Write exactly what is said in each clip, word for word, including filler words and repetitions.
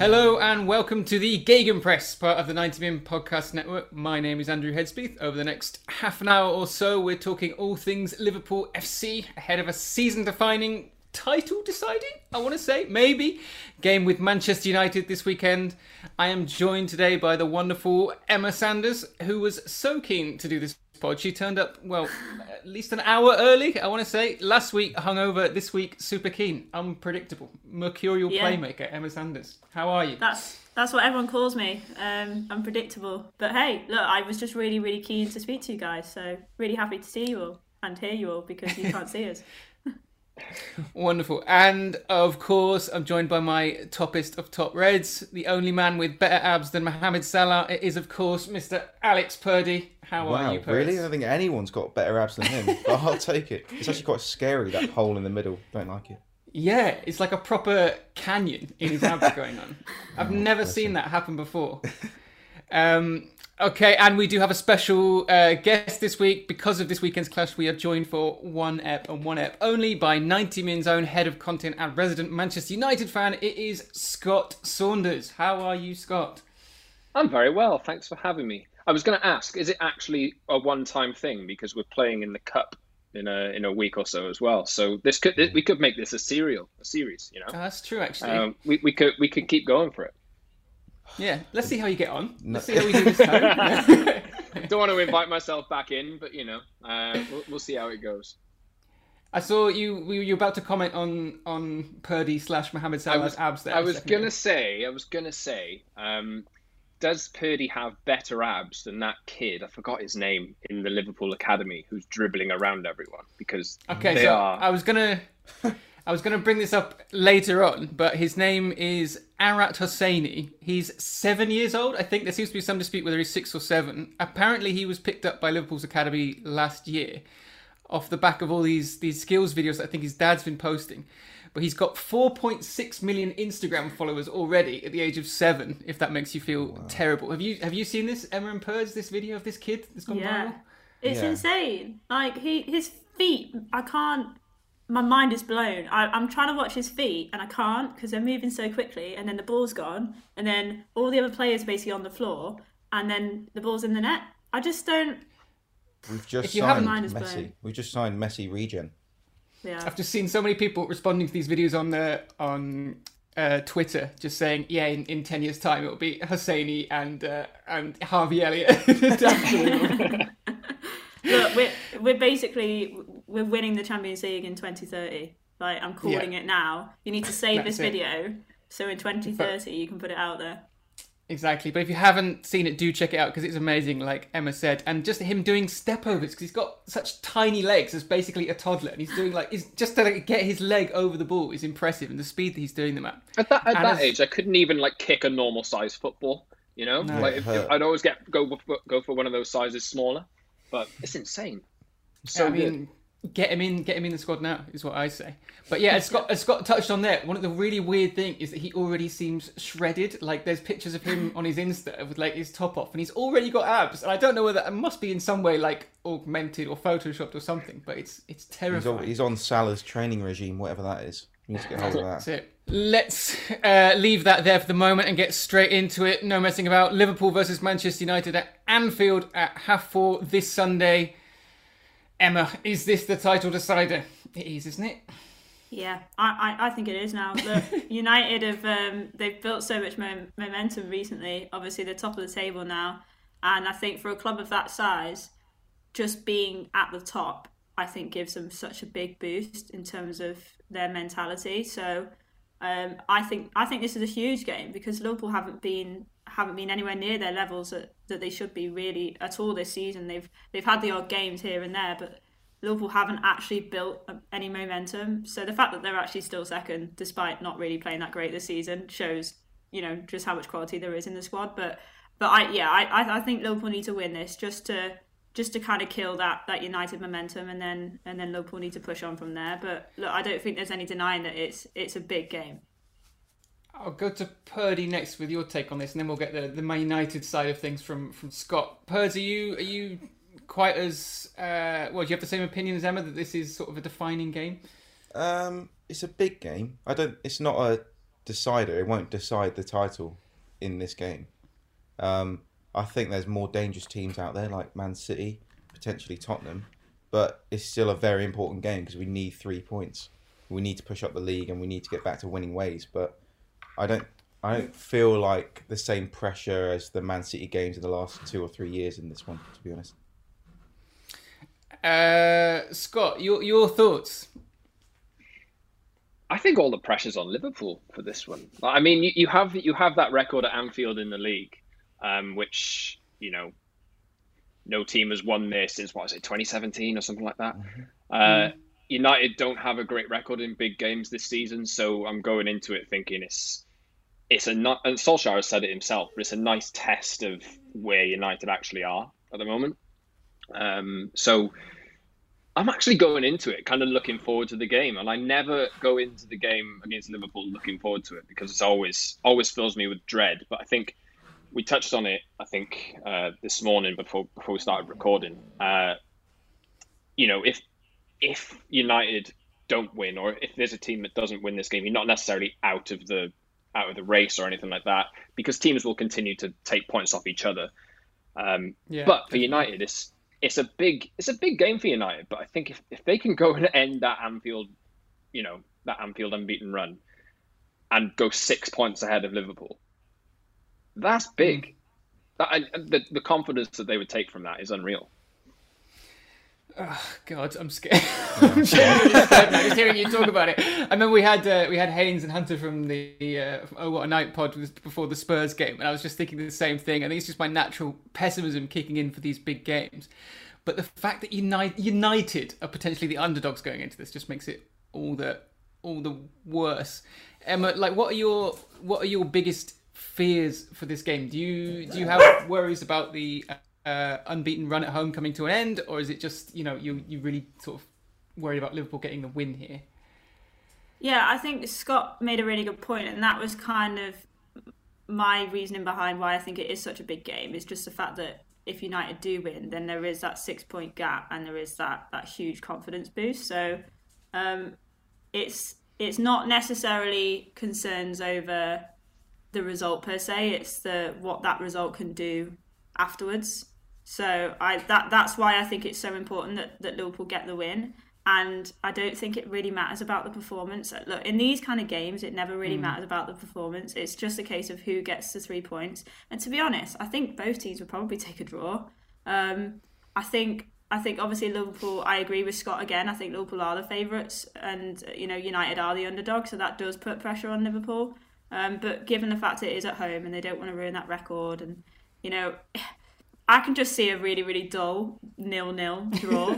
Hello and welcome to the Gegenpress, part of the ninety min podcast network. My name is Andrew Headspeth. Over the next half an hour or so, we're talking all things Liverpool F C, ahead of a season-defining, title-deciding, I want to say, maybe, game with Manchester United this weekend. I am joined today by the wonderful Emma Sanders, who was so keen to do this pod. She turned up, well, at least an hour early, I want to say. Last week hungover, this week super keen. Unpredictable. Mercurial yeah. playmaker, Emma Sanders. How are you? That's that's what everyone calls me. Um, unpredictable. But hey, look, I was just really, really keen to speak to you guys. So really happy to see you all and hear you all because you can't see us. Wonderful. And of course, I'm joined by my toppest of top reds, the only man with better abs than Mohamed Salah. It is, of course, Mister Alex Purdy. How wow, are you, Purdy? Really? I don't think anyone's got better abs than him, but I'll take it. It's actually quite scary, that hole in the middle. Don't like it. Yeah, it's like a proper canyon in his abs going on. I've oh, never seen it. that happen before. Um, okay, and we do have a special uh, guest this week. Because of this weekend's clash, we are joined for one ep and one ep only by ninety min's own head of content and resident Manchester United fan. It is Scott Saunders. How are you, Scott? I'm very well. Thanks for having me. I was going to ask, is it actually a one-time thing? Because we're playing in the cup in a in a week or so as well. So this could this, we could make this a serial, a series. You know, that's true. Actually, um, we we could we could keep going for it. Yeah, let's see how you get on. Let's see how we do this time. Don't want to invite myself back in, but you know, uh, we'll, we'll see how it goes. I saw you. We were about to comment on on Purdy slash Mohamed Salah's abs there. I was gonna ago. say. I was gonna say. Um, does Purdy have better abs than that kid? I forgot his name in the Liverpool academy who's dribbling around everyone because okay, they so are. I was gonna. I was going to bring this up later on, but his name is Arat Hosseini. He's seven years old. I think there seems to be some dispute whether he's six or seven. Apparently, he was picked up by Liverpool's academy last year off the back of all these, these skills videos that I think his dad's been posting. But he's got four point six million Instagram followers already at the age of seven, if that makes you feel wow. terrible. Have you have you seen this, Emma and Purds, this video of this kid that's gone yeah. viral? It's yeah. insane. Like, he his feet, I can't... My mind is blown. I, I'm trying to watch his feet and I can't because they're moving so quickly and then the ball's gone and then all the other players are basically on the floor and then the ball's in the net. I just don't... We've just signed Messi. We've just signed Messi Regen. Yeah. I've just seen so many people responding to these videos on the on uh, Twitter just saying, yeah, in, in ten years' time it'll be Hosseini and, uh, and Harvey Elliott. Look, we're, we're basically... We're winning the Champions League in twenty thirty. Like, I'm calling yeah. it now. You need to save this video it. so in twenty thirty you can put it out there. Exactly. But if you haven't seen it, do check it out because it's amazing, like Emma said. And just him doing stepovers because he's got such tiny legs as basically a toddler. And he's doing like, he's just to like, get his leg over the ball is impressive and the speed that he's doing them at. At that, at that as... age, I couldn't even like kick a normal size football, you know? No. Like, if, if I'd always get go, go for one of those sizes smaller. But it's insane. So yeah, I mean... Good. Get him in, get him in the squad now, is what I say. But yeah, as Scott, as Scott touched on there, one of the really weird thing is that he already seems shredded. Like, there's pictures of him on his Insta with, like, his top off, and he's already got abs. And I don't know whether it must be in some way, like, augmented or photoshopped or something, but it's it's terrifying. He's on, he's on Salah's training regime, whatever that is. You need to get hold of that. That's it. Let's uh, leave that there for the moment and get straight into it. No messing about. Liverpool versus Manchester United at Anfield at half four this Sunday. Emma, is this the title decider? It is, isn't it? Yeah, I, I, I think it is now. Look, United have um, they've built so much mom- momentum recently. Obviously, they're top of the table now. And I think for a club of that size, just being at the top, I think gives them such a big boost in terms of their mentality. So um, I think I think this is a huge game because Liverpool haven't been haven't been anywhere near their levels that, that they should be really at all this season. They've they've had the odd games here and there, but Liverpool haven't actually built any momentum. So the fact that they're actually still second, despite not really playing that great this season, shows, you know, just how much quality there is in the squad. But but I yeah I I think Liverpool need to win this just to just to kind of kill that that United momentum, and then and then Liverpool need to push on from there. But look, I don't think there's any denying that it's it's a big game. I'll go to Purdy next with your take on this, and then we'll get the the Man United side of things from from Scott. Purdy, are you are you quite as uh, well? Do you have the same opinion as Emma that this is sort of a defining game? Um, it's a big game. I don't. It's not a decider. It won't decide the title in this game. Um, I think there's more dangerous teams out there like Man City, potentially Tottenham, but it's still a very important game because we need three points. We need to push up the league and we need to get back to winning ways. But I don't, I don't feel like the same pressure as the Man City games in the last two or three years in this one, to be honest. Uh, Scott, your your thoughts? I think all the pressure's on Liverpool for this one. I mean, you, you have you have that record at Anfield in the league. Um, which, you know, no team has won there since, what is it, twenty seventeen or something like that. Uh, mm-hmm. United don't have a great record in big games this season, so I'm going into it thinking it's, it's a not, and Solskjaer has said it himself, but it's a nice test of where United actually are at the moment. Um, so I'm actually going into it kind of looking forward to the game, and I never go into the game against Liverpool looking forward to it because it's always always fills me with dread. But I think we touched on it, I think, uh, this morning before before we started recording. Uh, you know, if if United don't win, or if there's a team that doesn't win this game, you're not necessarily out of the out of the race or anything like that, because teams will continue to take points off each other. Um, yeah, but for United, it's it's a big it's a big game for United. But I think if, if they can go and end that Anfield, you know, that Anfield unbeaten run, and go six points ahead of Liverpool, that's big. That, I, the, the confidence that they would take from that is unreal. Oh, God, I'm scared. I'm scared now, just hearing you talk about it. I remember we had uh, we had Haynes and Hunter from the uh, from Oh What a Night pod before the Spurs game, and I was just thinking the same thing. I think it's just my natural pessimism kicking in for these big games. But the fact that United, United are potentially the underdogs going into this just makes it all the all the worse. Emma, like, what are your what are your biggest fears for this game? Do you do you have worries about the uh, unbeaten run at home coming to an end, or is it just, you know, you you really sort of worried about Liverpool getting the win here? Yeah, I think Scott made a really good point, and that was kind of my reasoning behind why I think it is such a big game. It's just the fact that if United do win, then there is that six point gap, and there is that that huge confidence boost. So um, it's it's not necessarily concerns over the result per se, it's the what that result can do afterwards. So I that that's why I think it's so important that, that Liverpool get the win, and I don't think it really matters about the performance. Look, in these kind of games it never really mm. matters about the performance. It's just a case of who gets the three points, and to be honest, I think both teams would probably take a draw. Um, I think I think obviously Liverpool, I agree with Scott again, I think Liverpool are the favourites, and, you know, United are the underdog, so that does put pressure on Liverpool. Um, but given the fact it is at home and they don't want to ruin that record, and, you know, I can just see a really, really dull nil-nil draw.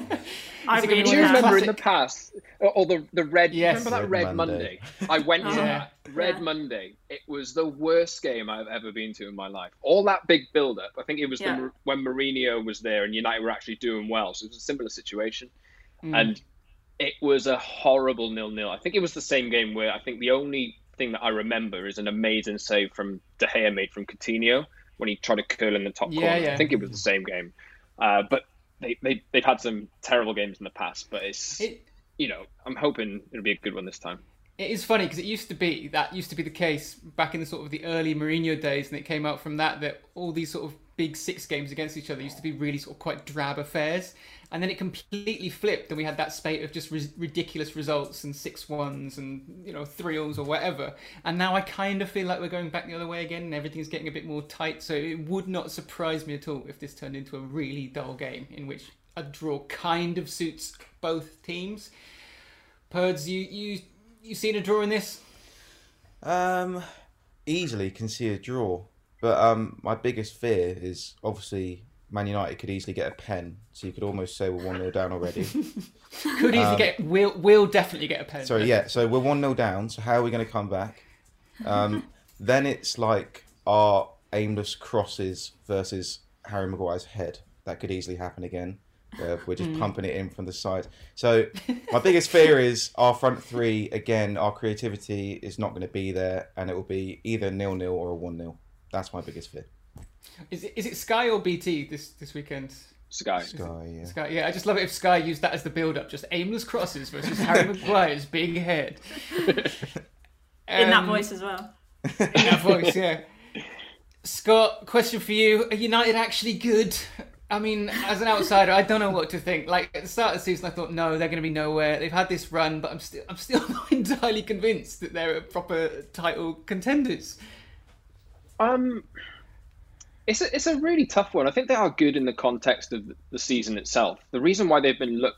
I really do remember classic in the past, or the, the red, yes, remember that Red, red Monday? Monday? I went to oh, that. Yeah. Red yeah. Monday. It was the worst game I've ever been to in my life. All that big build-up. I think it was yeah. the, when Mourinho was there and United were actually doing well. So it was a similar situation. Mm. And it was a horrible nil-nil. I think it was the same game where I think the only thing that I remember is an amazing save from De Gea made from Coutinho when he tried to curl in the top yeah, corner. Yeah. I think it was the same game, uh, but they, they they've had some terrible games in the past. But it's it, you know, I'm hoping it'll be a good one this time. It is funny because it used to be, that used to be the case back in the sort of the early Mourinho days, and it came out from that that all these sort of big six games against each other used to be really sort of quite drab affairs. And then it completely flipped and we had that spate of just ris- ridiculous results and six ones and, you know, three alls or whatever. And now I kind of feel like we're going back the other way again and everything's getting a bit more tight. So it would not surprise me at all if this turned into a really dull game in which a draw kind of suits both teams. Purds, you, you, you seen a draw in this? Um, easily can see a draw. But um, my biggest fear is obviously Man United could easily get a pen. So you could almost say we're one nil down already. could easily um, get... We'll, we'll definitely get a pen. Sorry, yeah. So we're one nil down. So how are we going to come back? Um, then it's like our aimless crosses versus Harry Maguire's head. That could easily happen again. Uh, we're just mm. pumping it in from the side. So my biggest fear is our front three, again, our creativity is not going to be there. And it will be either nil nil or a one nil. That's my biggest fear. Is it, is it Sky or B T this, this weekend? Sky. Sky, yeah. Sky, yeah. I just love it if Sky used that as the build-up. Just aimless crosses versus Harry Maguire's big head. um, in that voice as well. In that voice, yeah. Scott, question for you. Are United actually good? I mean, as an outsider, I don't know what to think. Like, at the start of the season, I thought, no, they're going to be nowhere. They've had this run, but I'm still, I'm still not entirely convinced that they're proper title contenders. Um... It's a, it's a really tough one. I think they are good in the context of the season itself. The reason why they've been look,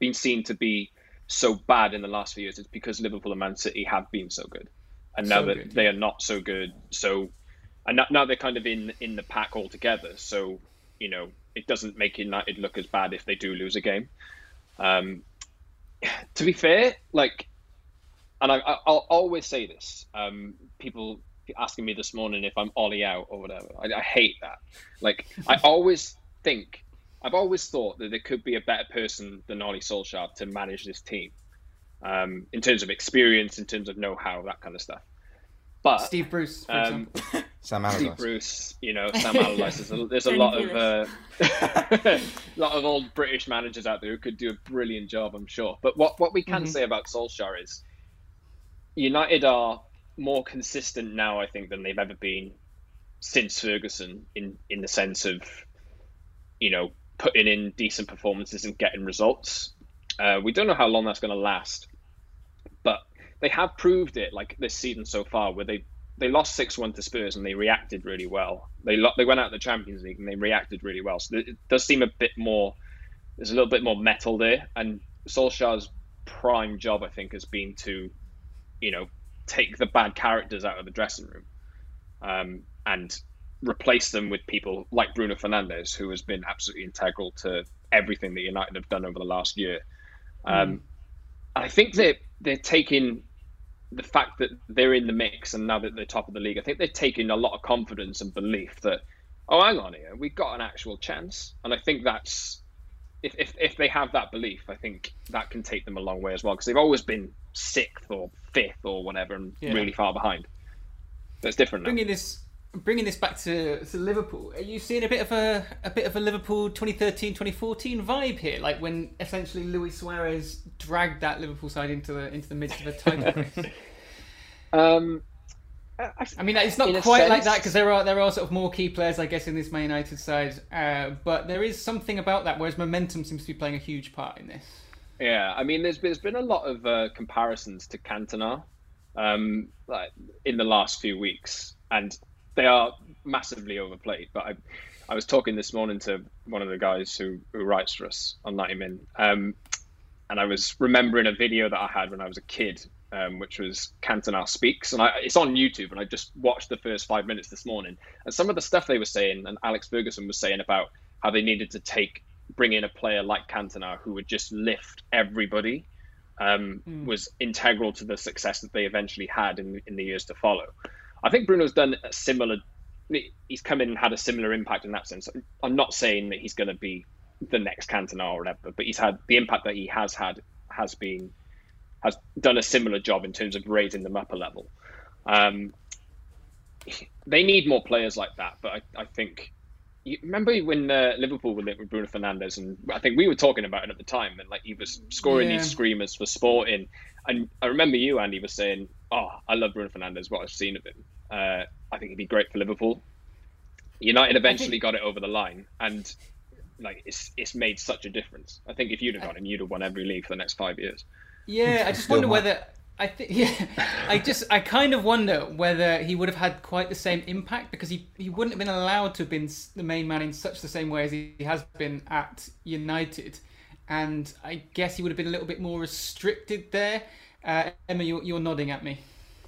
been seen to be so bad in the last few years is because Liverpool and Man City have been so good. And now so that good, they yeah. are not so good, so and now they're kind of in, in the pack altogether. So, you know, it doesn't make United look as bad if they do lose a game. Um, to be fair, like, and I, I'll always say this, um, people... asking me this morning if I'm Ollie out or whatever. I, I hate that. Like, I always think, I've always thought that there could be a better person than Ollie Solskjaer to manage this team, um, in terms of experience, in terms of know-how, that kind of stuff. But Steve Bruce, for um, example. Sam Allardyce. Steve Bruce, you know, Sam Allardyce. There's a, there's a lot of uh, lot of old British managers out there who could do a brilliant job, I'm sure. But what, what we can mm-hmm. say about Solskjaer is United are more consistent now, I think, than they've ever been since Ferguson, in, in the sense of, you know, putting in decent performances and getting results. Uh, we don't know how long that's going to last, but they have proved it, like this season so far, where they, they lost six one to Spurs and they reacted really well. They lo- they went out of the Champions League and they reacted really well. So it does seem a bit more, there's a little bit more metal there. And Solskjaer's prime job, I think, has been to, you know, take the bad characters out of the dressing room, um, and replace them with people like Bruno Fernandes, who has been absolutely integral to everything that United have done over the last year. Um, mm. And I think they're, they're taking the fact that they're in the mix and now that they're top of the league, I think they're taking a lot of confidence and belief that, oh, hang on here, we've got an actual chance. And I think that's, if, if, if they have that belief, I think that can take them a long way as well, because they've always been sixth or fifth or whatever and yeah. really far behind. That's different now. Bringing this, bringing this back to, to Liverpool, are you seeing a bit of a a bit of a Liverpool twenty thirteen twenty fourteen vibe here? Like when essentially Luis Suarez dragged that Liverpool side into the into the midst of a title race. Um, I, I mean, it's not quite sense... like that, because there are there are sort of more key players, I guess, in this Man United side. Uh, but there is something about that, whereas momentum seems to be playing a huge part in this. Yeah, I mean, there's there's been a lot of uh, comparisons to Cantona, um, like in the last few weeks, and they are massively overplayed. But I, I was talking this morning to one of the guys who, who writes for us on ninety min, um, and I was remembering a video that I had when I was a kid, um, which was Cantona Speaks, and I, it's on YouTube, and I just watched the first five minutes this morning, and some of the stuff they were saying, and Alex Ferguson was saying about how they needed to take. bring in a player like Cantona who would just lift everybody, um, mm. was integral to the success that they eventually had in, in the years to follow. I think Bruno's done a similar, he's come in and had a similar impact in that sense. I'm not saying that he's going to be the next Cantona or whatever, but he's had the impact that he has had, has been, has done a similar job in terms of raising them up a level. Um, they need more players like that, but I, I think you remember when uh, Liverpool were with Bruno Fernandes, and I think we were talking about it at the time, and like he was scoring yeah. these screamers for Sporting, and I remember you, Andy, was saying, "Oh, I love Bruno Fernandes. What I've seen of him, uh, I think he'd be great for Liverpool." United eventually think... got it over the line, and like it's it's made such a difference. I think if you'd have got him, you'd have won every league for the next five years. Yeah, I just wonder whether. I think, yeah, I just, I kind of wonder whether he would have had quite the same impact, because he, he wouldn't have been allowed to have been the main man in such the same way as he has been at United. And I guess he would have been a little bit more restricted there. Uh, Emma, you're, you're nodding at me.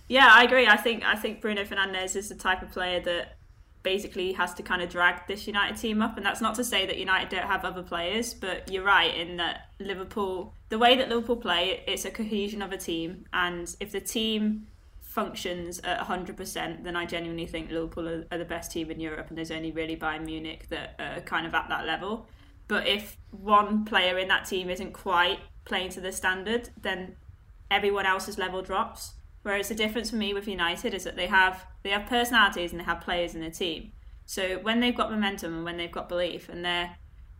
Yeah, I agree. I think, I think Bruno Fernandes is the type of player that basically has to kind of drag this United team up. And that's not to say that United don't have other players, but you're right in that Liverpool, the way that Liverpool play, it's a cohesion of a team. And if the team functions at one hundred percent, then I genuinely think Liverpool are, are the best team in Europe, and there's only really Bayern Munich that are kind of at that level. But if one player in that team isn't quite playing to the standard, then everyone else's level drops. Whereas the difference for me with United is that they have they have personalities and they have players in the team. So when they've got momentum and when they've got belief, and they're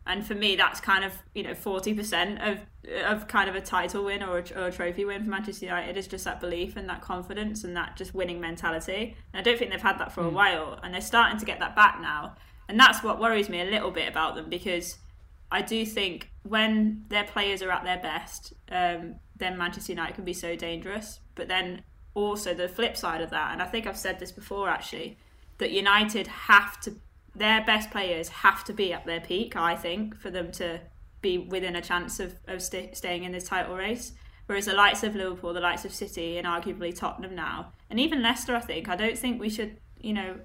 and for me that's kind of, you know, forty percent of of kind of a title win or a, or a trophy win for Manchester United is just that belief and that confidence and that just winning mentality. And I don't think they've had that for mm. a while, and they're starting to get that back now. And that's what worries me a little bit about them, because I do think when their players are at their best, um, then Manchester United can be so dangerous. But then also the flip side of that, and I think I've said this before actually, that United have to, their best players have to be at their peak, I think, for them to be within a chance of, of st- staying in this title race. Whereas the likes of Liverpool, the likes of City, and arguably Tottenham now, and even Leicester, I think, I don't think we should, you know,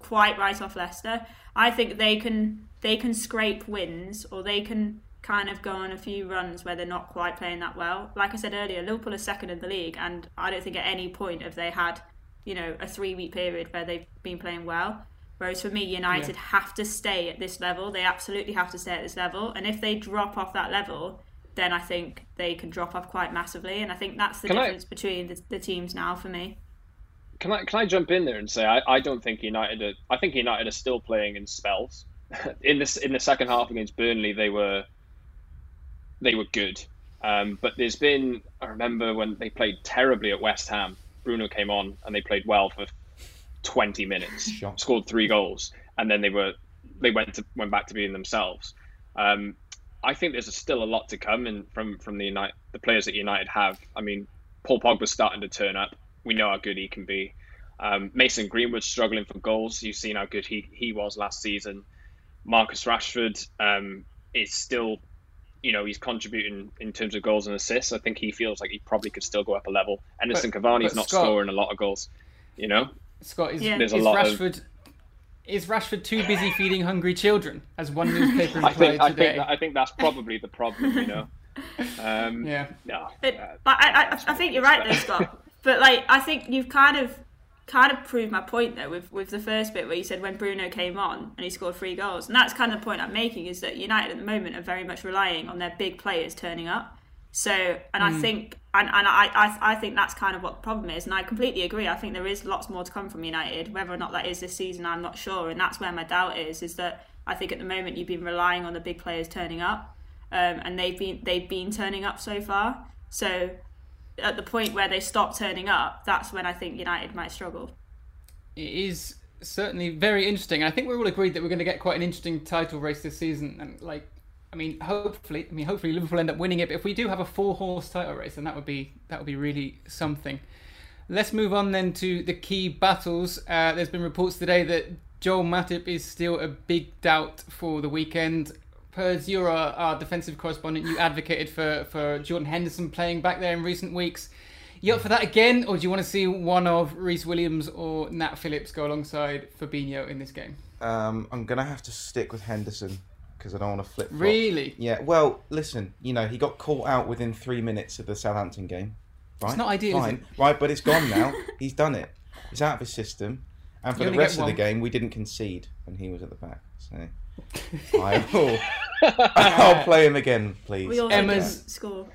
quite write off Leicester. I think they can they can scrape wins, or they can kind of go on a few runs where they're not quite playing that well. Like I said earlier, Liverpool are second in the league, and I don't think at any point have they had, you know, a three-week period where they've been playing well. Whereas for me, United yeah. have to stay at this level. They absolutely have to stay at this level. And if they drop off that level, then I think they can drop off quite massively. And I think that's the can difference I, between the, the teams now for me. Can I can I jump in there and say I, I don't think United are, I think United are still playing in spells. in this in the second half against Burnley, they were. They were good, um, but there's been, I remember when they played terribly at West Ham, Bruno came on and they played well for twenty minutes, Shock. scored three goals, and then they were they went to, went back to being themselves. Um, I think there's a, still a lot to come in, from, from the United, the players that United have. I mean, Paul Pogba's starting to turn up. We know how good he can be. Um, Mason Greenwood's struggling for goals. You've seen how good he, he was last season. Marcus Rashford um, is still... You know, he's contributing in terms of goals and assists. I think he feels like he probably could still go up a level. Anderson Cavani's not Scott, scoring a lot of goals, you know? Scott, is, yeah. there's is, a lot Rashford, of... is Rashford too busy feeding hungry children, as one newspaper replied I think, today? I think, that, I think that's probably the problem, you know? Um, yeah. No, but, uh, but I, I, I think you're right there, Scott. But, like, I think you've kind of kind of proved my point, though, with, with the first bit where you said when Bruno came on and he scored three goals. And that's kind of the point I'm making, is that United at the moment are very much relying on their big players turning up. So, and mm. I think, and, and I, I I think that's kind of what the problem is. And I completely agree. I think there is lots more to come from United. Whether or not that is this season, I'm not sure. And that's where my doubt is, is that I think at the moment you've been relying on the big players turning up. Um, and they've been, they've been turning up so far. So... at the point where they stop turning up, that's when I think United might struggle. It is certainly very interesting. I think we're all agreed that we're going to get quite an interesting title race this season. And like, I mean, hopefully, I mean, hopefully Liverpool end up winning it. But if we do have a four-horse title race, then that would be that would be really something. Let's move on then to the key battles. Uh, there's been reports today that Joel Matip is still a big doubt for the weekend. Pers, you're our, our defensive correspondent. You advocated for, for Jordan Henderson playing back there in recent weeks. You up for that again, or do you want to see one of Rhys Williams or Nat Phillips go alongside Fabinho in this game? Um, I'm going to have to stick with Henderson because I don't want to flip-flop. Really? Yeah, well, listen, you know, he got caught out within three minutes of the Southampton game. Right? It's not ideal, Fine. Is it? Right, but it's gone now. He's done it. It's out of his system. And for you the rest of the game, we didn't concede when he was at the back, so... I will. I'll play him again, please. We all Emma's score.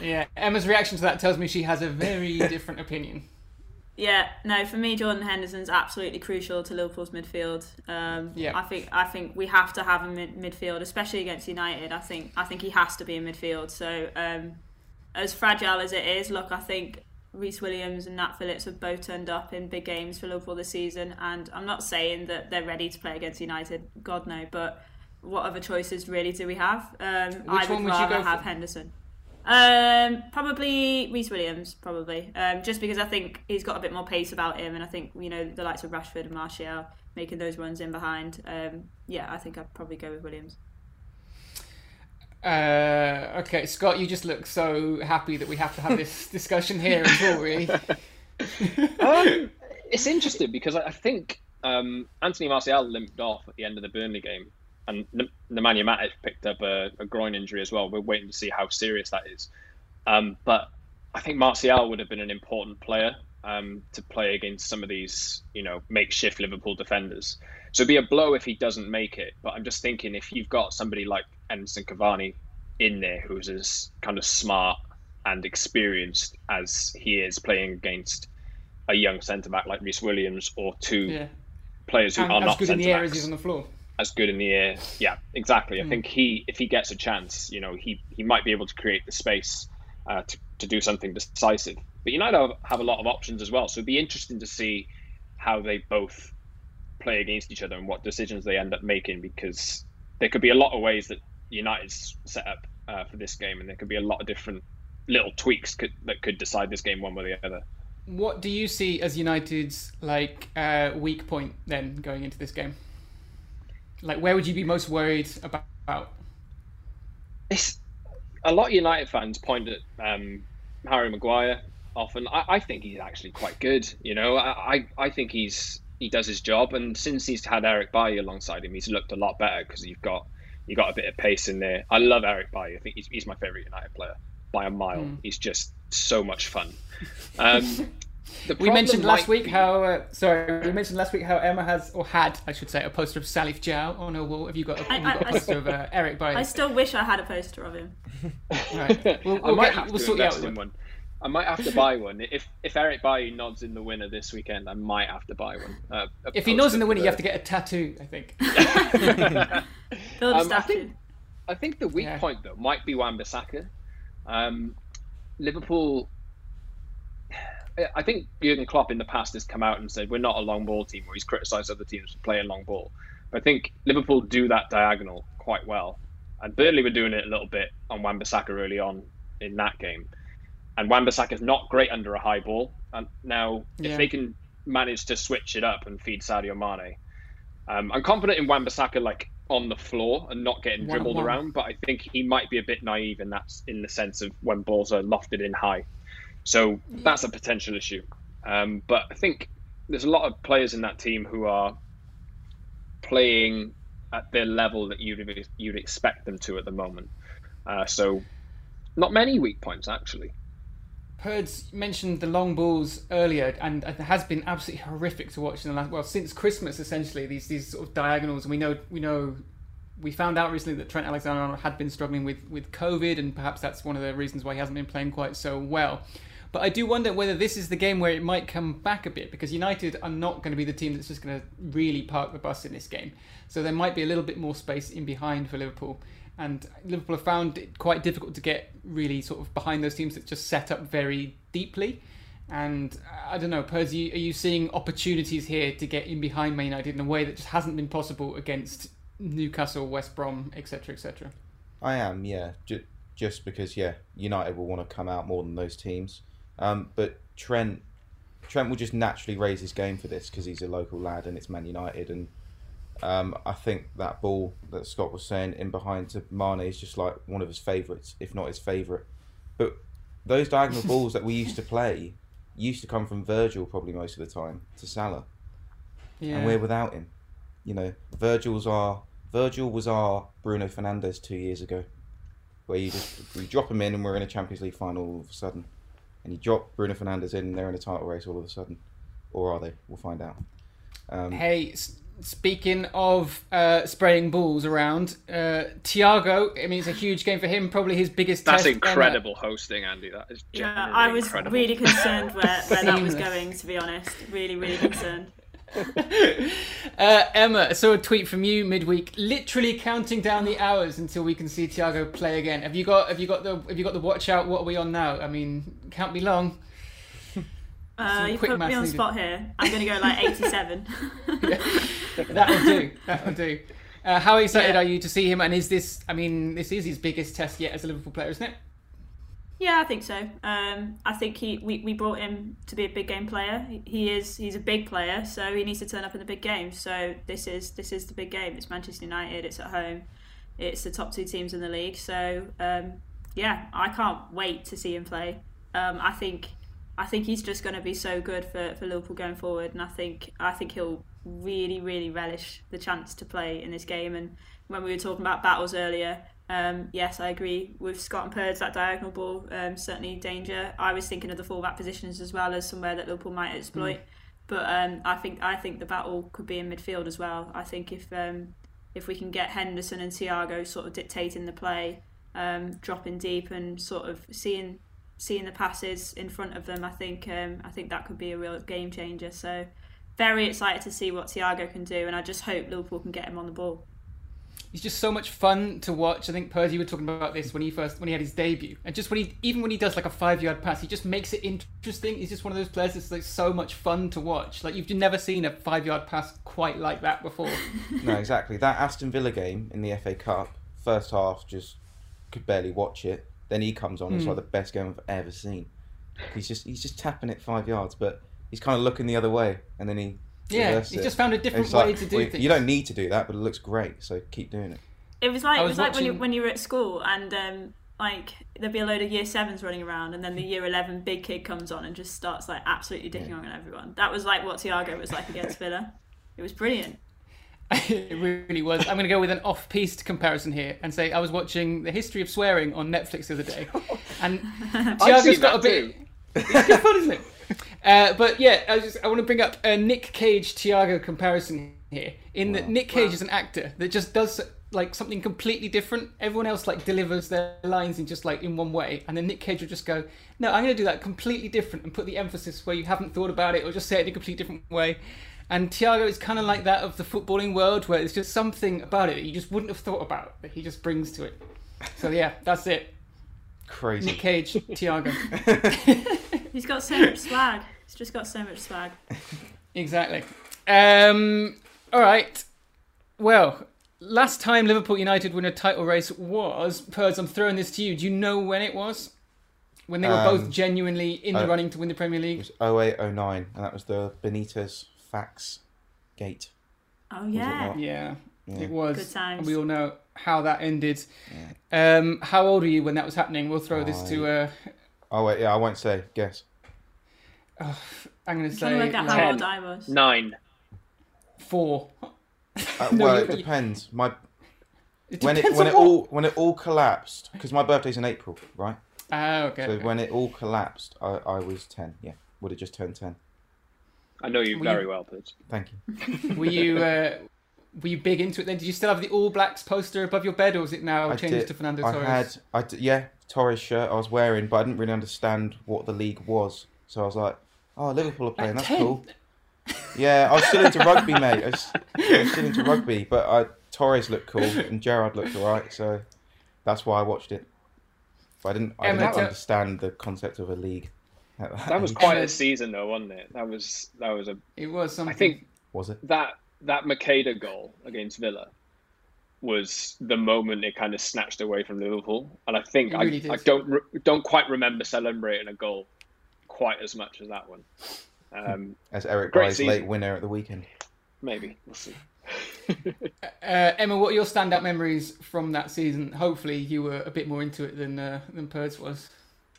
yeah, Emma's reaction to that tells me she has a very different opinion. Yeah, no, for me, Jordan Henderson's absolutely crucial to Liverpool's midfield. Um, yeah. I think I think we have to have a mid- midfield, especially against United. I think I think he has to be in midfield. So um, as fragile as it is, look, I think Rhys Williams and Nat Phillips have both turned up in big games for Liverpool this season, and I'm not saying that they're ready to play against United, God no, but what other choices really do we have? Um, Which I one would, would you go have for? Henderson. Um, probably Rhys Williams, probably. Um, just because I think he's got a bit more pace about him, and I think, you know, the likes of Rashford and Martial making those runs in behind. Um, yeah, I think I'd probably go with Williams. Uh, okay, Scott, you just look so happy that we have to have this discussion here as well, really. um, it's interesting because I think um, Anthony Martial limped off at the end of the Burnley game, and Nemanja Matic picked up a, a groin injury as well. We're waiting to see how serious that is. Um, but I think Martial would have been an important player um, to play against some of these, you know, makeshift Liverpool defenders. So it'd be a blow if he doesn't make it. But I'm just thinking, if you've got somebody like Edinson Cavani in there, who's as kind of smart and experienced as he is, playing against a young centre-back like Rhys Williams, or two yeah. players who and are not centre-backs. As good in the air as he's on the floor. As good in the air. Yeah, exactly. I mm. think he, if he gets a chance, you know, he, he might be able to create the space uh, to, to do something decisive. But United have, have a lot of options as well. So it'd be interesting to see how they both play against each other and what decisions they end up making, because there could be a lot of ways that United's set up uh, for this game, and there could be a lot of different little tweaks could, that could decide this game one way or the other. What do you see as United's like uh, weak point then going into this game? Like, where would you be most worried about? It's, a lot of United fans point at um, Harry Maguire often. I, I think he's actually quite good. You know, I, I think he's he does his job, and since he's had Eric Bailly alongside him, he's looked a lot better because you've got you got a bit of pace in there. I love Eric Bailly. I think he's he's my favourite United player by a mile. Mm. He's just so much fun. Um, We mentioned last week how uh, sorry. We mentioned last week how Emma has or had, I should say, a poster of Salif Diao on her wall. Have you got a, I, you got I, a poster I, of uh, Eric Bailly? I still wish I had a poster of him. Right, we'll, we'll I might get, have we'll to sort invest in one. I might have to buy one if if Eric Bailly nods in the winner this weekend. I might have to buy one. Uh, if he nods in the winner, you have to get a tattoo, I think. um, I think, I think the weak yeah. point though might be Wan-Bissaka. Um, Liverpool. I think Jurgen Klopp in the past has come out and said we're not a long ball team, or he's criticised other teams for playing long ball. But I think Liverpool do that diagonal quite well. And Burnley were doing it a little bit on Wan-Bissaka early on in that game. And Wan-Bissaka's not great under a high ball. And now, yeah. if they can manage to switch it up and feed Sadio Mane, um, I'm confident in Wan-Bissaka like on the floor and not getting one dribbled one. around. But I think he might be a bit naive in that, in the sense of when balls are lofted in high. So that's a potential issue. Um, but I think there's a lot of players in that team who are playing at their level that you'd, you'd expect them to at the moment. Uh, so not many weak points, actually. Purds mentioned the long balls earlier, and it has been absolutely horrific to watch in the last, well, since Christmas, essentially, these these sort of diagonals. And we know, we know, we found out recently that Trent Alexander-Arnold had been struggling with, with COVID, and perhaps that's one of the reasons why he hasn't been playing quite so well. But I do wonder whether this is the game where it might come back a bit, because United are not going to be the team that's just going to really park the bus in this game. So there might be a little bit more space in behind for Liverpool. And Liverpool have found it quite difficult to get really sort of behind those teams that just set up very deeply. And I don't know, Purs, are you seeing opportunities here to get in behind Man United in a way that just hasn't been possible against Newcastle, West Brom, et cetera, et cetera? I am, yeah. J- just because, yeah, United will want to come out more than those teams. Um, but Trent Trent will just naturally raise his game for this because he's a local lad and it's Man United. And um, I think that ball that Scott was saying in behind to Mane is just like one of his favourites, if not his favourite. But those diagonal balls that we used to play used to come from Virgil probably most of the time to Salah. Yeah. And we're without him. You know, Virgil's our Virgil was our Bruno Fernandes two years ago, where you just you drop him in and we're in a Champions League final all of a sudden. And you drop Bruno Fernandes in, and they're in a title race all of a sudden. Or are they? We'll find out. Um, hey, Speaking of uh, spraying balls around, uh, Thiago, I mean, it's a huge game for him, probably his biggest That's test incredible ever. Hosting, Andy. That is yeah, I was incredible. Really concerned where, where that was going, to be honest. Really, really concerned. uh, Emma, I saw a tweet from you midweek, literally counting down the hours until we can see Thiago play again. Have you got have you got the have you got the watch out? What are we on now? I mean, can't be long. Uh, you put me on the spot here. I'm going to go like eighty-seven. Yeah, that'll do. That'll do. Uh, how excited yeah. are you to see him? And is this, I mean, this is his biggest test yet as a Liverpool player, isn't it? Yeah, I think so. Um, I think he we, we brought him to be a big game player. He is he's a big player, so he needs to turn up in the big game. So this is this is the big game. It's Manchester United. It's at home. It's the top two teams in the league. So um, yeah, I can't wait to see him play. Um, I think. I think he's just going to be so good for, for Liverpool going forward, and I think I think he'll really, really relish the chance to play in this game. And when we were talking about battles earlier, um, yes, I agree with Scott and Purds, that diagonal ball, um, certainly danger. I was thinking of the full-back positions as well as somewhere that Liverpool might exploit. Mm. But um, I think I think the battle could be in midfield as well. I think if um, if we can get Henderson and Thiago sort of dictating the play, um, dropping deep and sort of seeing... seeing the passes in front of them, I think um, I think that could be a real game changer. So very excited to see what Thiago can do, and I just hope Liverpool can get him on the ball. He's just so much fun to watch. I think Purdy, you were talking about this when he first when he had his debut, and just when he even when he does like a five yard pass, he just makes it interesting. He's just one of those players that's like so much fun to watch. Like you've never seen a five yard pass quite like that before. No, exactly. That Aston Villa game in the F A Cup first half, just could barely watch it. Then he comes on. It's mm. like the best game I've ever seen. He's just he's just tapping it five yards, but he's kind of looking the other way, and then he yeah, he's it. just found a different way like, to do well, things. You don't need to do that, but it looks great, so keep doing it. It was like was it was watching... like when you when you were at school, and um, like there'd be a load of year sevens running around, and then the year eleven big kid comes on and just starts like absolutely dicking yeah. on everyone. That was like what Thiago was like against Villa. It was brilliant. It really was. I'm going to go with an off-piste comparison here and say I was watching The History of Swearing on Netflix the other day, and Thiago's got a bit. It's good fun, isn't it? Uh, but yeah, I, just, I want to bring up a Nick Cage Thiago comparison here. In wow. that Nick Cage wow. is an actor that just does like something completely different. Everyone else like delivers their lines in just like in one way, and then Nick Cage will just go, "No, I'm going to do that completely different and put the emphasis where you haven't thought about it, or just say it in a completely different way." And Thiago is kind of like that of the footballing world, where there's just something about it that you just wouldn't have thought about that he just brings to it. So yeah, that's it. Crazy. Nick Cage, Thiago. He's got so much swag. He's just got so much swag. Exactly. Um, all right. Well, last time Liverpool United won a title race was, Purds, I'm throwing this to you. Do you know when it was? When they were um, both genuinely in oh, the running to win the Premier League? It was oh eight oh nine, and that was the Benitez... Fax Gate. Oh yeah. It yeah. Yeah, it was. Good times. And we all know how that ended. Yeah. Um, how old were you when that was happening? We'll throw I... this to. Uh... Oh wait, yeah, I won't say. Guess. Oh, I'm going to say. Like that, how old I was. Nine. Four. Uh, no, well, it depends. My. It when depends it when it all what? when it all collapsed, because my birthday's in April, right? Oh okay. So okay. when it all collapsed, I, I was ten. Yeah, would have just turned ten. I know you were very you, well, Pidge. Thank you. Were you uh, were you big into it then? Did you still have the All Blacks poster above your bed, or is it now I changed did, to Fernando I Torres? Had, I had, yeah, Torres shirt I was wearing, but I didn't really understand what the league was. So I was like, oh, Liverpool are playing, At that's ten. Cool. Yeah, I was still into rugby, mate. I was, I was still into rugby, but I, Torres looked cool and Gerrard looked all right, so that's why I watched it. But I didn't, I Emma, didn't tell- understand the concept of a league. That was quite a season, though, wasn't it? That was that was a. It was something. I think was it that that Makeda goal against Villa was the moment it kind of snatched away from Liverpool, and I think I, really I don't re- don't quite remember celebrating a goal quite as much as that one. Um, as Eric Bailly's late winner at the weekend. Maybe we'll see. uh, Emma, what are your standout memories from that season? Hopefully, you were a bit more into it than uh, than Purds was.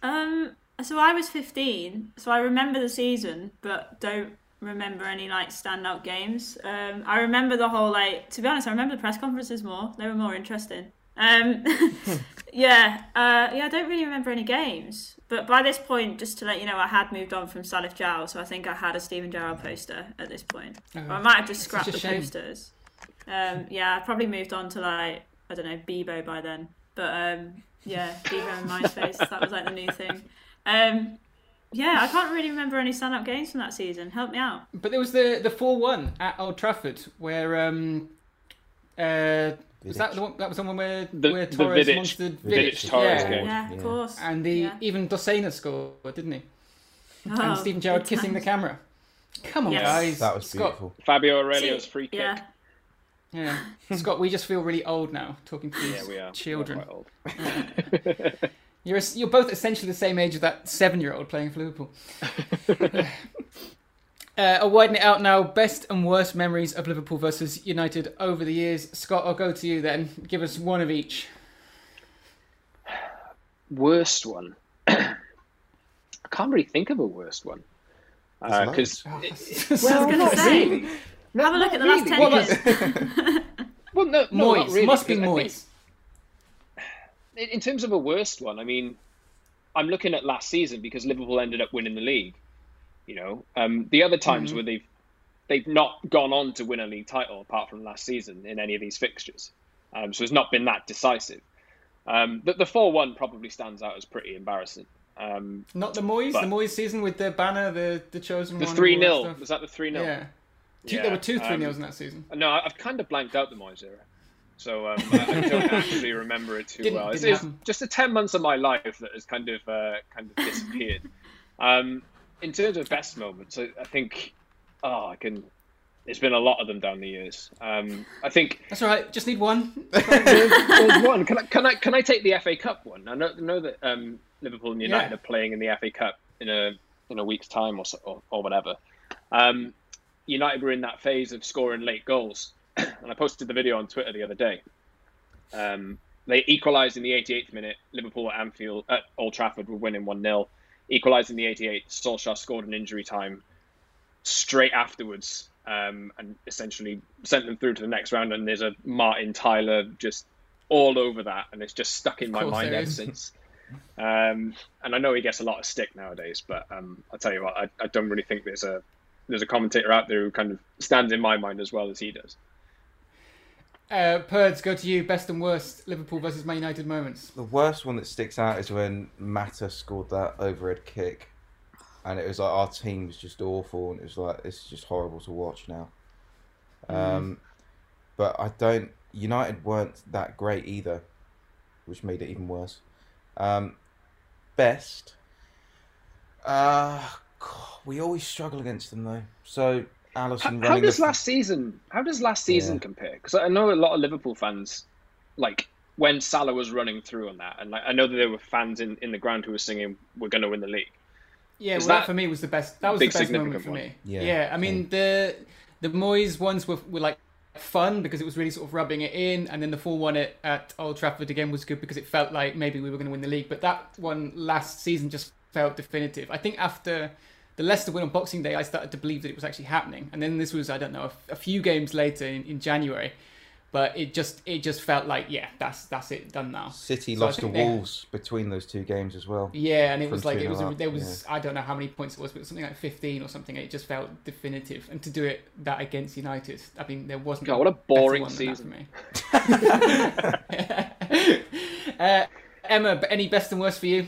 Um. So I was fifteen, so I remember the season, but don't remember any like standout games. Um, I remember the whole like. To be honest, I remember the press conferences more. They were more interesting. Um, yeah, uh, yeah. I don't really remember any games. But by this point, just to let you know, I had moved on from Salif Jowell, so I think I had a Steven Gerrard poster at this point. Oh, or I might have just scrapped the shame. posters. Um, yeah, I probably moved on to, like, I don't know, Bebo by then. But, um, yeah, Bebo and MySpace, that was, like, the new thing. Um, yeah, I can't really remember any stand-up games from that season. Help me out. But there was the, the four one at Old Trafford, where... Um, uh, Was that the one? That was the one where the, where Torres the Vidic, monstered Vidic. Torres yeah. game. Yeah, of yeah. course. And the yeah. even Dos Santos scored, didn't he? Oh, and Steven Gerrard kissing times. the camera. Come on, yes. guys! That was beautiful. Scott, Fabio Aurelio's free kick. Yeah. yeah. Scott, we just feel really old now talking to these yeah, we are. children. We're quite old. you're you're both essentially the same age as that seven-year-old playing for Liverpool. Uh, I'll widen it out now. Best and worst memories of Liverpool versus United over the years. Scott, I'll go to you then. Give us one of each. Worst one. I can't really think of a worst one. Because uh, nice. oh, well, I was going to say, no, have a look at the really. last ten well, years. well, no, no Moyes really, must be Moyes. Think, in terms of a worst one, I mean, I'm looking at last season because Liverpool ended up winning the league. You know, um, the other times mm-hmm. where they've they've not gone on to win a league title apart from last season in any of these fixtures. Um, so it's not been that decisive. Um, the four one probably stands out as pretty embarrassing. Um, not the Moyes? The Moyes season with the banner, the, the chosen the one? The three nil. Was that the three nil? Yeah. yeah. There were two three nils um, in that season. No, I've kind of blanked out the Moyes era. So um, I, I don't actually remember it too didn't, well. Didn't it's, it's just the ten months of my life that has kind of, uh, kind of disappeared. um In terms of best moments, I, I think, oh, I can. There's been a lot of them down the years. Um, I think that's all right. Just need one. there's, there's one. Can I? Can I? Can I take the F A Cup one? I know, know that um, Liverpool and United yeah. are playing in the F A Cup in a in a week's time or so, or, or whatever. Um, United were in that phase of scoring late goals, and I posted the video on Twitter the other day. Um, they equalised in the eighty-eighth minute. Liverpool at Anfield at Old Trafford were winning one nil. Equalised in the eighty-eighth, Solskjaer scored an injury time straight afterwards um, and essentially sent them through to the next round. And there's a Martin Tyler just all over that. And it's just stuck in my mind ever since. Um, and I know he gets a lot of stick nowadays, but um, I'll tell you what, I, I don't really think there's a there's a commentator out there who kind of stands in my mind as well as he does. Uh, Purds, go to you. Best and worst Liverpool versus Man United moments. The worst one that sticks out is when Mata scored that overhead kick, and it was like our team was just awful, and it was like it's just horrible to watch now. Um, mm. But I don't. United weren't that great either, which made it even worse. Um, best. Uh, God, we always struggle against them though. So. Allison how, how does the... last season? How does last season yeah. compare? Because I know a lot of Liverpool fans, like when Salah was running through on that, and like, I know that there were fans in, in the ground who were singing, "We're going to win the league." Yeah, well, that, that for me was the best. That was the best moment for one. me. Yeah, yeah I mean yeah. the the Moyes ones were, were like fun because it was really sort of rubbing it in, and then the four one at, at Old Trafford again was good because it felt like maybe we were going to win the league. But that one last season just felt definitive. I think after. The Leicester win on Boxing Day, I started to believe that it was actually happening. And then this was, I don't know, a, a few games later in, in January. But it just it just felt like, yeah, that's that's it, done now. City so lost to Wolves they, between those two games as well. Yeah, and it was like, it was a, there was, yeah. I don't know how many points it was, but it was something like fifteen or something. It just felt definitive. And to do it that against United, I mean, there wasn't God, what a boring season. Than that for me. uh, Emma, any best and worst for you?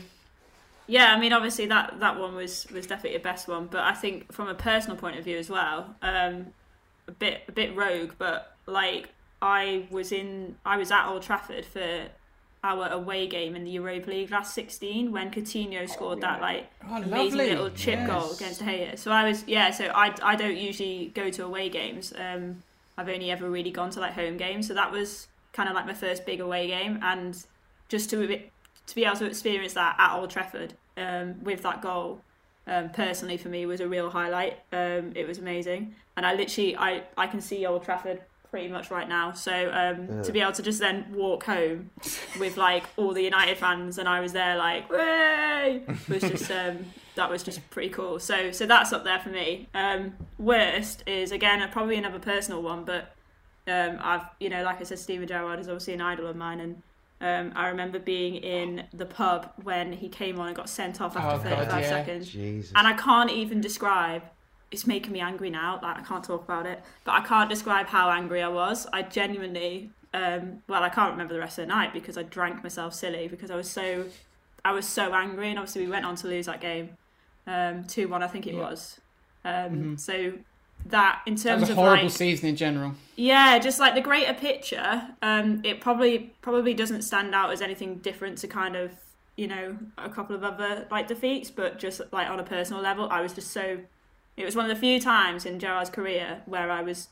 Yeah, I mean, obviously that, that one was, was definitely the best one, but I think from a personal point of view as well, um, a bit a bit rogue, but like I was in I was at Old Trafford for our away game in the Europa League last sixteen when Coutinho scored oh, yeah. that like oh, amazing little chip yes. goal against Hayes. So I was yeah, so I I don't usually go to away games. Um, I've only ever really gone to like home games, so that was kind of like my first big away game, and just to a bit. To be able to experience that at Old Trafford um, with that goal, um, personally for me was a real highlight. Um, it was amazing, and I literally I, I can see Old Trafford pretty much right now. So um, yeah. to be able to just then walk home with like all the United fans, and I was there like, "Way!" was just um, that was just pretty cool. So so that's up there for me. Um, worst is again probably another personal one, but um, I've you know like I said, Steven Gerrard is obviously an idol of mine, and. Um, I remember being in the pub when he came on and got sent off after oh, thirty-five God, yeah. seconds. Jesus. And I can't even describe, it's making me angry now, like I can't talk about it, but I can't describe how angry I was. I genuinely, um, well, I can't remember the rest of the night because I drank myself silly because I was so, I was so angry, and obviously we went on to lose that game, um, two one I think it yeah. was. Um, mm-hmm. So that in terms that was a horrible of horrible like, season in general. Yeah, just like the greater picture, um, it probably probably doesn't stand out as anything different to kind of, you know, a couple of other like defeats, but just like on a personal level, I was just so. It was one of the few times in Gerard's career where I was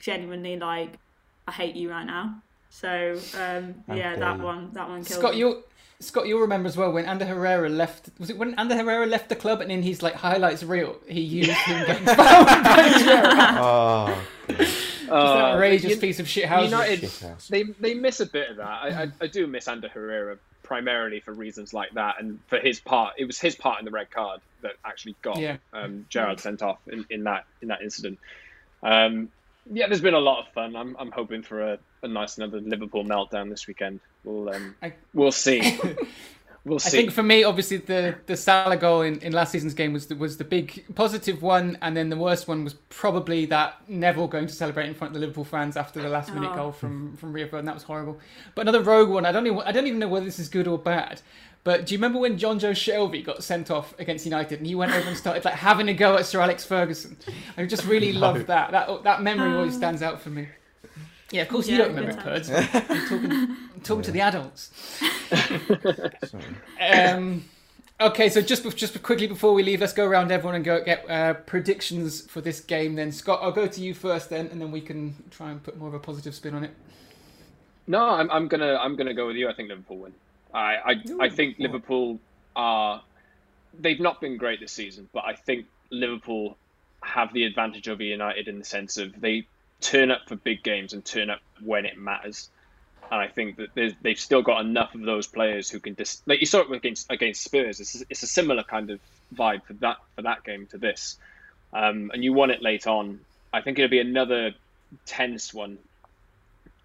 genuinely like, I hate you right now. So um, yeah, that one that one killed. Scott, you. Scott, you'll remember as well when Ander Herrera left. Was it when Ander Herrera left the club and in his like highlights reel he used him going oh, just uh, an outrageous you, piece of shit house. United, they they miss a bit of that. I, I I do miss Ander Herrera primarily for reasons like that, and for his part, it was his part in the red card that actually got yeah. um, Gerrard sent off in, in that in that incident. Um, yeah, there's been a lot of fun. I'm I'm hoping for a. A nice another Liverpool meltdown this weekend. We'll um, I, we'll see. We'll see. I think for me, obviously, the the Salah goal in, in last season's game was the, was the big positive one, and then the worst one was probably that Neville going to celebrate in front of the Liverpool fans after the last minute oh. goal from from Rio Ferdinand. That was horrible. But another rogue one. I don't even I don't even know whether this is good or bad. But do you remember when Jonjo Shelvey got sent off against United and he went over and started like having a go at Sir Alex Ferguson? I just really no. loved that. That that memory um. always stands out for me. Yeah, of course yeah, you don't remember Kurds. I'm talking, talking yeah. to the adults. um, okay, so just just quickly before we leave, let's go around everyone and go get uh, predictions for this game then. Scott, I'll go to you first then, and then we can try and put more of a positive spin on it. No, I'm, I'm gonna I'm gonna go with you. I think Liverpool win. I I, Ooh, I think cool. Liverpool are they've not been great this season, but I think Liverpool have the advantage over United in the sense of they. Turn up for big games and turn up when it matters, and I think that they've still got enough of those players who can dis- like you saw it against against Spurs. It's a, it's a similar kind of vibe for that for that game to this, um, and you won it late on. I think it'll be another tense one.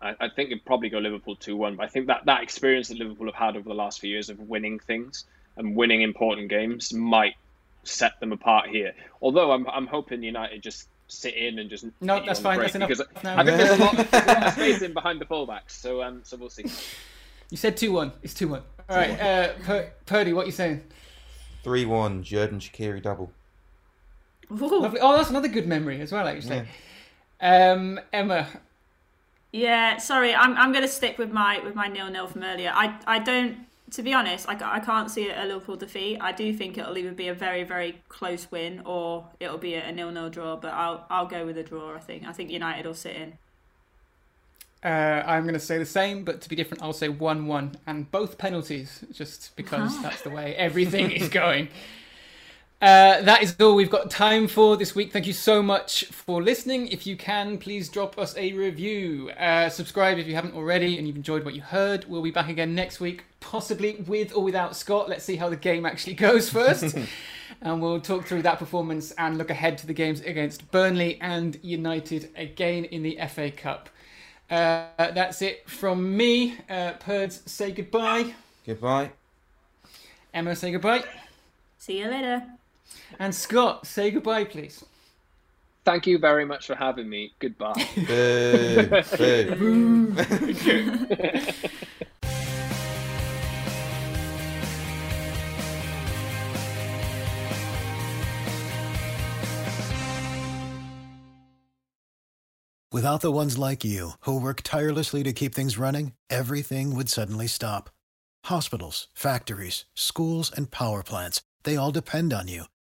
I, I think it'd probably go Liverpool two one. But I think that that experience that Liverpool have had over the last few years of winning things and winning important games might set them apart here. Although I'm I'm hoping United just. Sit in and just no, that's fine. That's enough. No. I think there's a lot, there's a lot of space in behind the fullbacks, so um, so we'll see. You said two one. It's two one. All two right, one. Uh, Pur- Purdy, what are you saying? three one. Jordan Shaqiri double. Lovely. Oh, that's another good memory as well. Like you say, yeah. um, Emma. Yeah, sorry, I'm I'm going to stick with my with my nil-nil from earlier. I I don't. To be honest, I, I can't see a Liverpool defeat. I do think it'll either be a very, very close win or it'll be a nil-nil draw, but I'll I'll go with a draw, I think. I think United will sit in. Uh, I'm going to say the same, but to be different, I'll say one one and both penalties, just because oh. that's the way everything is going. Uh, that is all we've got time for this week. Thank you so much for listening. If you can, please drop us a review. Uh, subscribe if you haven't already and you've enjoyed what you heard. We'll be back again next week, possibly with or without Scott. Let's see how the game actually goes first. And we'll talk through that performance and look ahead to the games against Burnley and United again in the F A Cup. Uh, that's it from me. Uh, Purds, say goodbye. Goodbye. Emma, say goodbye. See you later. And Scott, say goodbye, please. Thank you very much for having me. Goodbye. Boo. Boo. Boo. Without the ones like you, who work tirelessly to keep things running, everything would suddenly stop. Hospitals, factories, schools, and power plants, they all depend on you.